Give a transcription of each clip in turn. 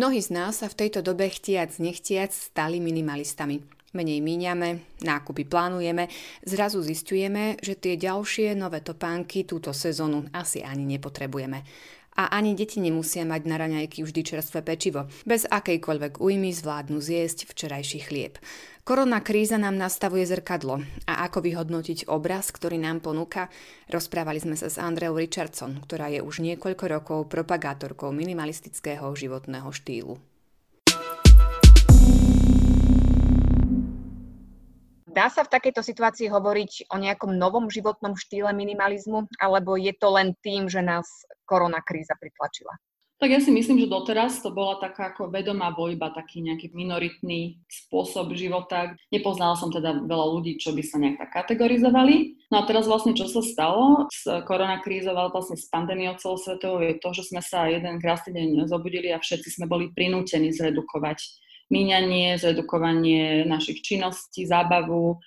Mnohí z nás sa v tejto dobe chtiac nechtiac stali minimalistami. Menej míňame, nákupy plánujeme, zrazu zisťujeme, že tie ďalšie nové topánky túto sezónu asi ani nepotrebujeme. A ani deti nemusia mať na raňajky vždy čerstvé pečivo. Bez akejkoľvek újmy zvládnu zjesť včerajší chlieb. Korona kríza nám nastavuje zrkadlo a ako vyhodnotiť obraz, ktorý nám ponúka. Rozprávali sme sa s Andreou Richardson, ktorá je už niekoľko rokov propagátorkou minimalistického životného štýlu. Dá sa v takejto situácii hovoriť o nejakom novom životnom štýle minimalizmu, alebo je to len tým, že nás korona kríza pritlačila? Tak ja si myslím, že doteraz to bola taká ako vedomá voľba, taký nejaký minoritný spôsob života. Nepoznala som teda veľa ľudí, čo by sa nejak tak kategorizovali. No a teraz vlastne, čo sa stalo s koronakrízou, vlastne s pandémiou celosvetovou, je to, že sme sa jeden krásny deň zobudili a všetci sme boli prinútení zredukovať míňanie, zredukovanie našich činností, zábavu.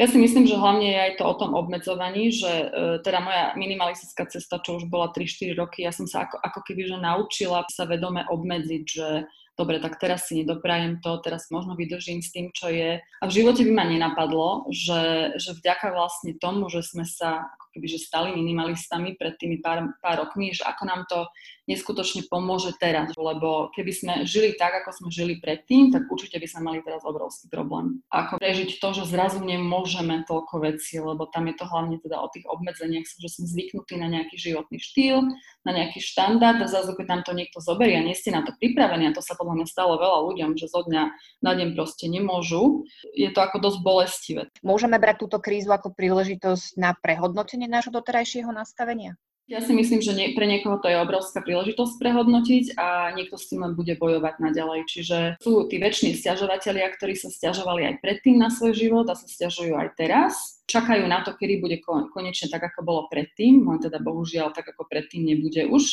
Ja si myslím, že hlavne je aj to o tom obmedzovaní, že teda moja minimalistická cesta, čo už bola 3-4 roky, ja som sa ako keby že naučila sa vedome obmedziť, že dobre, tak teraz si nedoprajem to, teraz možno vydržím s tým, čo je. A v živote by ma nenapadlo, že vďaka vlastne tomu, že sme sa ako keby že stali minimalistami pred tými pár rokmi, že ako nám to neskutočne pomôže teraz. Lebo keby sme žili tak, ako sme žili predtým, tak určite by sme mali teraz obrovský problém. Ako prežiť to, že zrazu nemôžeme toľko vecí, lebo tam je to hlavne teda o tých obmedzeniach, že som zvyknutý na nejaký životný štýl, na nejaký štandard a zrazu, keď nám to niekto zoberie a nie ste na to pripravení, a to sa to stalo veľa ľuďom, že zo dňa na deň proste nemôžu. Je to ako dosť bolestivé. Môžeme brať túto krízu ako príležitosť na prehodnotenie nášho doterajšieho nastavenia? Ja si myslím, že pre niekoho to je obrovská príležitosť prehodnotiť a niekto s tým len bude bojovať naďalej. Čiže sú tí väčšiní sťažovatelia, ktorí sa sťažovali aj predtým na svoj život a sa sťažujú aj teraz. Čakajú na to, kedy bude konečne tak, ako bolo predtým. No teda bohužiaľ tak, ako predtým nebude už.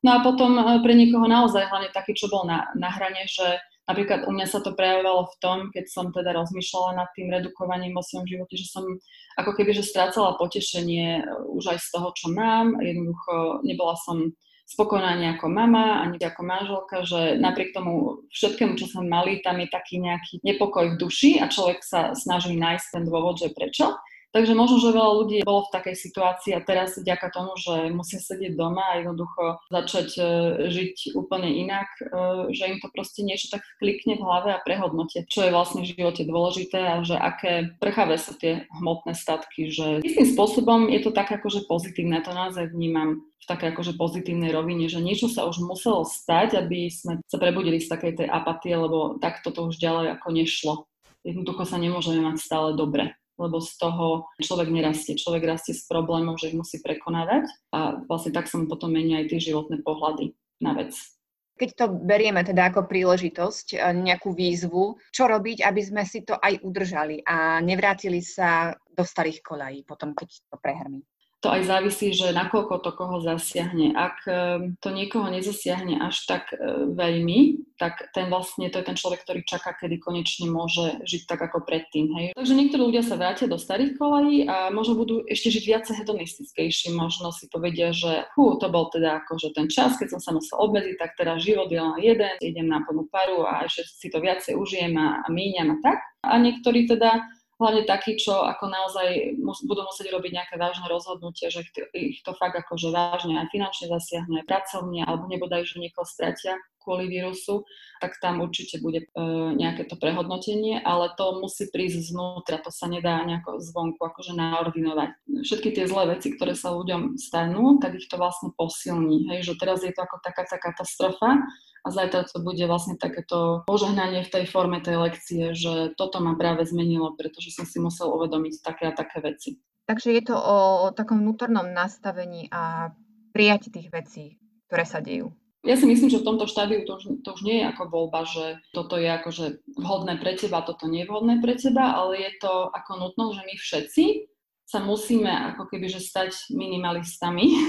No a potom pre niekoho naozaj, hlavne taký, čo bol na hrane, že napríklad u mňa sa to prejavovalo v tom, keď som teda rozmýšľala nad tým redukovaním vo svojom živote, že som ako keby, že strácala potešenie už aj z toho, čo mám. Jednoducho nebola som spokojná ani ako mama, ani ako manželka, že napriek tomu všetkému, čo sme mali, tam je taký nejaký nepokoj v duši a človek sa snaží nájsť ten dôvod, že prečo. Takže možno, že veľa ľudí bolo v takej situácii a teraz vďaka tomu, že musia sedieť doma a jednoducho začať žiť úplne inak, že im to proste niečo tak klikne v hlave a prehodnotia, čo je vlastne v živote dôležité a že aké prchavé sú tie hmotné statky. Že istým spôsobom je to tak akože pozitívne, to naozaj vnímam v takej akože pozitívnej rovine, že niečo sa už muselo stať, aby sme sa prebudili z takej tej apatie, lebo takto to už ďalej ako nešlo. Jednoducho sa nemôžeme mať stále dobre, lebo z toho človek nerastie. Človek rastie s problémom, že ich musí prekonávať a vlastne tak som potom menia aj tie životné pohľady na vec. Keď to berieme teda ako príležitosť, nejakú výzvu, čo robiť, aby sme si to aj udržali a nevrátili sa do starých koľají potom, keď to prehrmí? To aj závisí, že nakoľko to koho zasiahne. Ak to niekoho nezasiahne až tak veľmi, tak ten vlastne, to je ten človek, ktorý čaká, kedy konečne môže žiť tak ako predtým. Hej. Takže niektorí ľudia sa vrátia do starých kolají a možno budú ešte žiť viac hedonistickejší. Možno si povedia, že to bol teda akože ten čas, keď som sa musel obmedziť, tak teda život je len jeden, idem na plnú paru a ešte si to viacej užijem a míňam a tak. A niektorí teda hlavne takí, čo ako naozaj budú musieť robiť nejaké vážne rozhodnutie, že ich to fakt akože vážne aj finančne zasiahne, aj pracovne, alebo nebodaj, že niekoho stratia kvôli vírusu, tak tam určite bude nejaké to prehodnotenie, ale to musí prísť znútra, to sa nedá nejako zvonku akože naordinovať. Všetky tie zlé veci, ktoré sa ľuďom stanú, tak ich to vlastne posilní. Hej, že teraz je to ako taká katastrofa a zajtra to bude vlastne takéto požehnanie v tej forme tej lekcie, že toto ma práve zmenilo, pretože som si musel uvedomiť také a také veci. Takže je to o takom vnútornom nastavení a prijatí tých vecí, ktoré sa dejú. Ja si myslím, že v tomto štádiu to už nie je ako voľba, že toto je akože vhodné pre teba, toto nie je vhodné pre teba, ale je to ako nutno, že my všetci sa musíme ako keby, že stať minimalistami,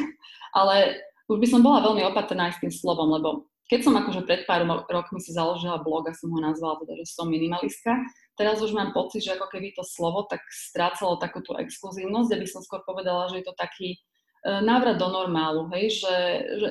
ale už by som bola veľmi opatrná aj s tým slovom, lebo keď som akože pred pár rokmi si založila blog a som ho nazvala teda, že som minimalistka, teraz už mám pocit, že ako keby to slovo tak strácalo takú tú exkluzívnosť, ja by som skôr povedala, že je to taký návrat do normálu, hej, že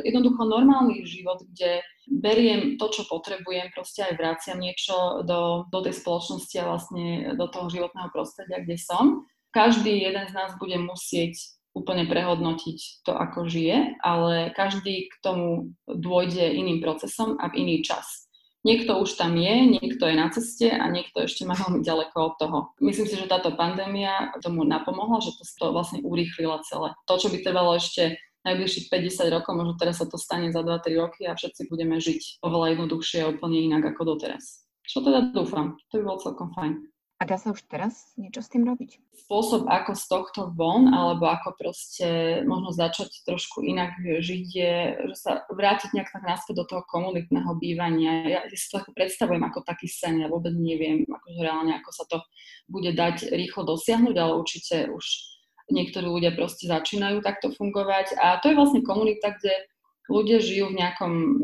jednoducho normálny život, kde beriem to, čo potrebujem, proste aj vraciam niečo do tej spoločnosti a vlastne do toho životného prostredia, kde som. Každý jeden z nás bude musieť úplne prehodnotiť to, ako žije, ale každý k tomu dôjde iným procesom a v iný čas. Niekto už tam je, niekto je na ceste a niekto ešte má veľmi ďaleko od toho. Myslím si, že táto pandémia tomu napomohla, že to vlastne urýchlila celé. To, čo by trvalo ešte najbližších 50 rokov, možno teraz sa to stane za 2-3 roky a všetci budeme žiť oveľa jednoduchšie a úplne inak ako doteraz. Čo teda dúfam, to by bolo celkom fajn. A dá sa už teraz niečo s tým robiť? Spôsob, ako z tohto von, alebo ako proste možno začať trošku inak žiť, je, že sa vrátiť nejak tak naspäť do toho komunitného bývania. Ja si to predstavujem ako taký sen, ja vôbec neviem akože reálne, ako sa to bude dať rýchlo dosiahnuť, ale určite už niektorí ľudia proste začínajú takto fungovať a to je vlastne komunita, kde ľudia žijú v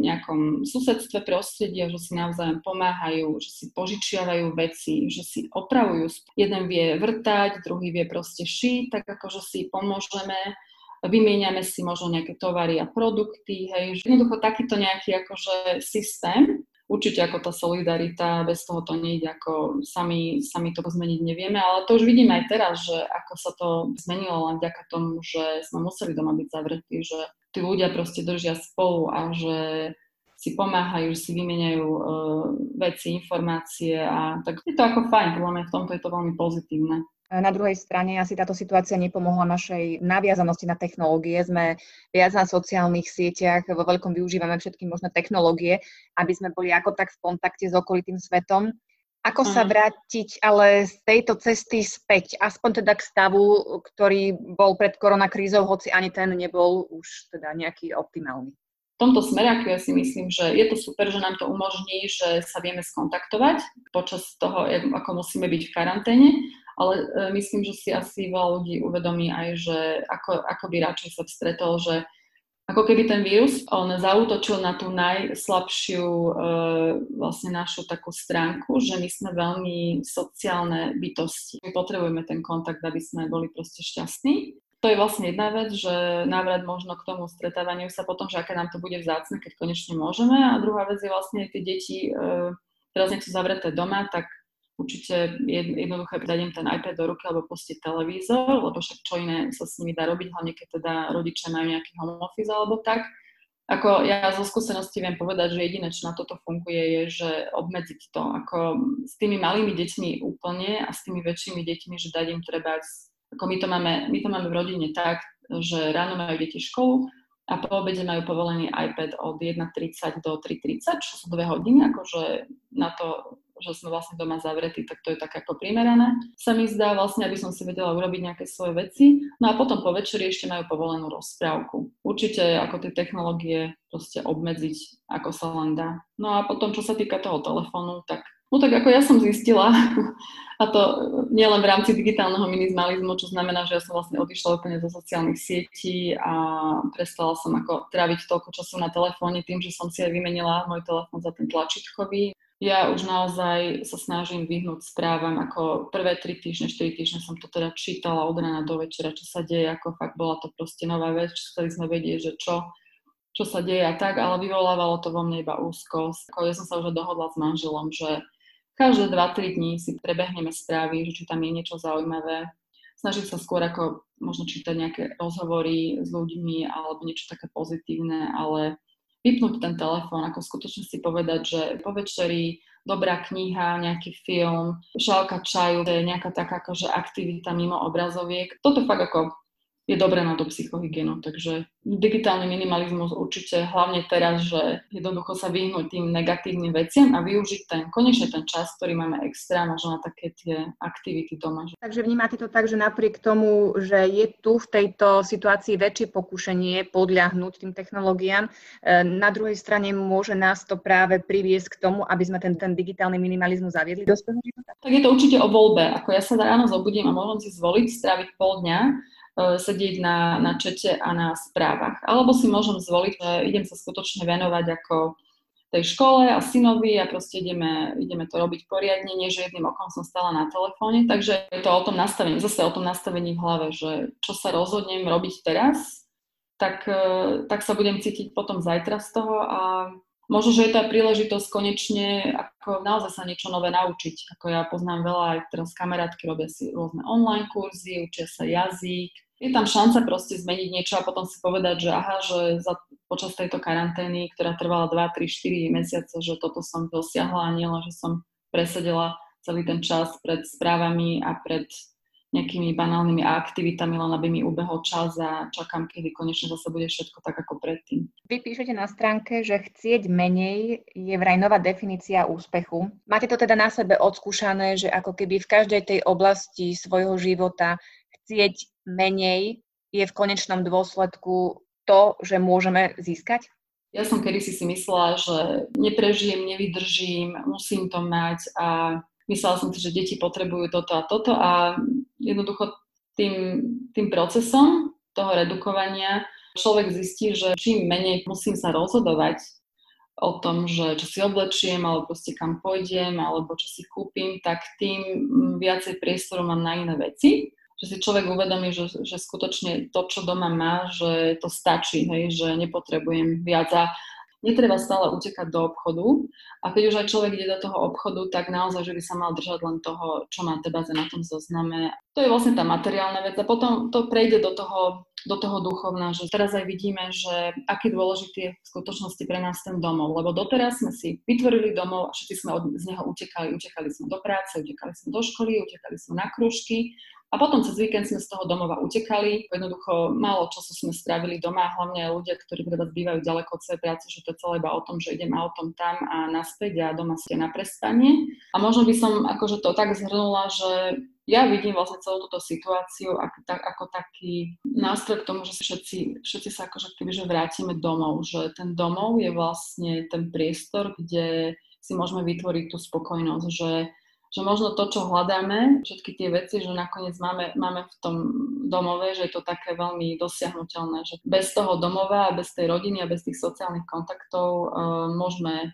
nejakom susedstve, prostredia, že si navzájom pomáhajú, že si požičiavajú veci, že si opravujú. Jeden vie vrtať, druhý vie proste šiť, tak akože si pomôžeme, vymieňame si možno nejaké tovary a produkty, hej. Jednoducho takýto nejaký akože systém. Určite ako tá solidarita, bez toho to nejde, ako sami to zmeniť nevieme, ale to už vidíme aj teraz, že ako sa to zmenilo len vďaka tomu, že sme museli doma byť zavretí, že tí ľudia proste držia spolu a že si pomáhajú, že si vymieňajú veci, informácie a tak je to ako fajn, podľa mňa v tomto je to veľmi pozitívne. Na druhej strane asi táto situácia nepomohla našej naviazanosti na technológie. Sme viac na sociálnych sieťach, vo veľkom využívame všetky možné technológie, aby sme boli ako tak v kontakte s okolitým svetom. Ako sa vrátiť ale z tejto cesty späť, aspoň teda k stavu, ktorý bol pred koronakrízou, hoci ani ten nebol už teda nejaký optimálny? V tomto smere, ja si myslím, že je to super, že nám to umožní, že sa vieme skontaktovať počas toho, ako musíme byť v karanténe, ale myslím, že si asi veľa ľudí uvedomí aj, že ako by radšej sa stretol, že ako keby ten vírus, on zaútočil na tú najslabšiu vlastne našu takú stránku, že my sme veľmi sociálne bytosti. My potrebujeme ten kontakt, aby sme boli proste šťastní. To je vlastne jedna vec, že návrat možno k tomu stretávaniu sa potom, že aké nám to bude vzácne, keď konečne môžeme. A druhá vec je vlastne tie deti, teraz nech sú zavreté doma, tak určite jednoduché dať im ten iPad do ruky alebo pustiť televízor, lebo však čo iné sa s nimi dá robiť, hlavne keď teda rodičia majú nejaký home office alebo tak. Ako ja zo skúsenosti viem povedať, že jediné, čo na toto funguje, je, že obmedziť to. Ako s tými malými deťmi úplne a s tými väčšími deťmi, že dať im treba. Ako my to máme v rodine tak, že ráno majú deti školu a po obede majú povolený iPad od 1.30 do 3.30, čo sú 2 hodiny, akože na to, že sme vlastne doma zavretí, tak to je tak ako primerané. Sa mi zdá vlastne, aby som si vedela urobiť nejaké svoje veci. No a potom po večeri ešte majú povolenú rozprávku. Určite ako tie technológie proste obmedziť, ako sa len dá. No a potom, čo sa týka toho telefónu, tak ako ja som zistila, a to nielen v rámci digitálneho minimalizmu, čo znamená, že ja som vlastne odišla úplne zo sociálnych sietí a prestala som ako tráviť toľko času na telefóne tým, že som si aj vymenila môj telefón za ten tlačítkový. Ja už naozaj sa snažím vyhnúť správam, ako prvé 3 týždne, 4 týždne som to teda čítala od rána do večera, čo sa deje, ako fakt bola to proste nová vec, chceli sme vedieť, že čo sa deje a tak, ale vyvolávalo to vo mne iba úzkosť. Ako ja som sa už dohodla s manželom, že každé 2-3 dní si prebehneme správy, že či tam je niečo zaujímavé. Snažím sa skôr ako možno čítať nejaké rozhovory s ľuďmi alebo niečo také pozitívne, ale vypnúť ten telefón, ako skutočne si povedať, že po večeri dobrá kniha, nejaký film, šálka čaju, to je nejaká taká akože aktivita mimo obrazoviek. Toto fakt ako je dobré na tú psychohygienu, takže digitálny minimalizmus určite hlavne teraz, že jednoducho sa vyhnúť tým negatívnym veciam a využiť konečne ten čas, ktorý máme extra, možno na také tie aktivity doma. Takže vnímate to tak, že napriek tomu, že je tu v tejto situácii väčšie pokušenie podľahnúť tým technológiám, na druhej strane môže nás to práve priviesť k tomu, aby sme ten digitálny minimalizmus zaviedli do svojho života? Tak je to určite o voľbe. Ako ja sa ráno zobudím a môžem si zvoliť stráviť pol dňa sedieť na čete a na správach. Alebo si môžem zvoliť, že idem sa skutočne venovať ako tej škole a synovi a proste ideme to robiť poriadne, nie že jedným okom som stála na telefóne. Takže je to o tom nastavení, zase o tom nastavení v hlave, že čo sa rozhodnem robiť teraz, tak sa budem cítiť potom zajtra z toho a možno, že je to aj príležitosť konečne ako naozaj sa niečo nové naučiť. Ako ja poznám veľa aj teraz kamarátky, robia si rôzne online kurzy, učia sa jazyk. Je tam šanca proste zmeniť niečo a potom si povedať, že aha, že počas tejto karantény, ktorá trvala 2, 3, 4 mesiace, že toto som dosiahla a nielen, že som presedela celý ten čas pred správami a pred nejakými banálnymi aktivitami, len aby mi ubehol čas a čakám, kedy konečne zase bude všetko tak ako predtým. Vy píšete na stránke, že chcieť menej je vraj nová definícia úspechu. Máte to teda na sebe odskúšané, že ako keby v každej tej oblasti svojho života chcieť menej je v konečnom dôsledku to, že môžeme získať? Ja som kedysi si myslela, že neprežijem, nevydržím, musím to mať a myslela som si, že deti potrebujú toto a jednoducho tým procesom toho redukovania človek zistí, že čím menej musím sa rozhodovať o tom, že čo si oblečiem alebo proste kam pôjdem alebo čo si kúpim, tak tým viacej priestoru mám na iné veci. Že si človek uvedomí, že skutočne to, čo doma má, že to stačí, hej, že nepotrebujem viac a netreba stále utekať do obchodu a keď už aj človek ide do toho obchodu, tak naozaj, že by sa mal držať len toho, čo má teda na tom zozname. To je vlastne tá materiálna vec a potom to prejde do toho duchovná, že teraz aj vidíme, že aký dôležitý je v skutočnosti pre nás ten domov, lebo doteraz sme si vytvorili domov a všetci sme z neho utekali sme do práce, utekali sme do školy, utekali sme na krúžky. A potom cez víkend sme z toho domova utekali. Jednoducho málo času sme strávili doma, hlavne ľudia, ktorí teda bývajú ďaleko od svojej práce, že to je celé iba o tom, že idem autom tam a naspäť a doma ste na prestanie. A možno by som akože to tak zhrnula, že ja vidím vlastne celú túto situáciu ako taký nástroj k tomu, že všetci sa akože kebyže vrátime domov, že ten domov je vlastne ten priestor, kde si môžeme vytvoriť tú spokojnosť, že možno to, čo hľadáme, všetky tie veci, že nakoniec máme v tom domove, že je to také veľmi dosiahnuteľné, že bez toho domova, bez tej rodiny a bez tých sociálnych kontaktov môžeme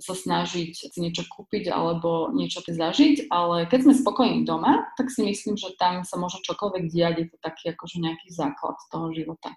sa snažiť si niečo kúpiť alebo niečo zažiť, ale keď sme spokojní doma, tak si myslím, že tam sa môže čokoľvek diať, je to taký akože nejaký základ toho života.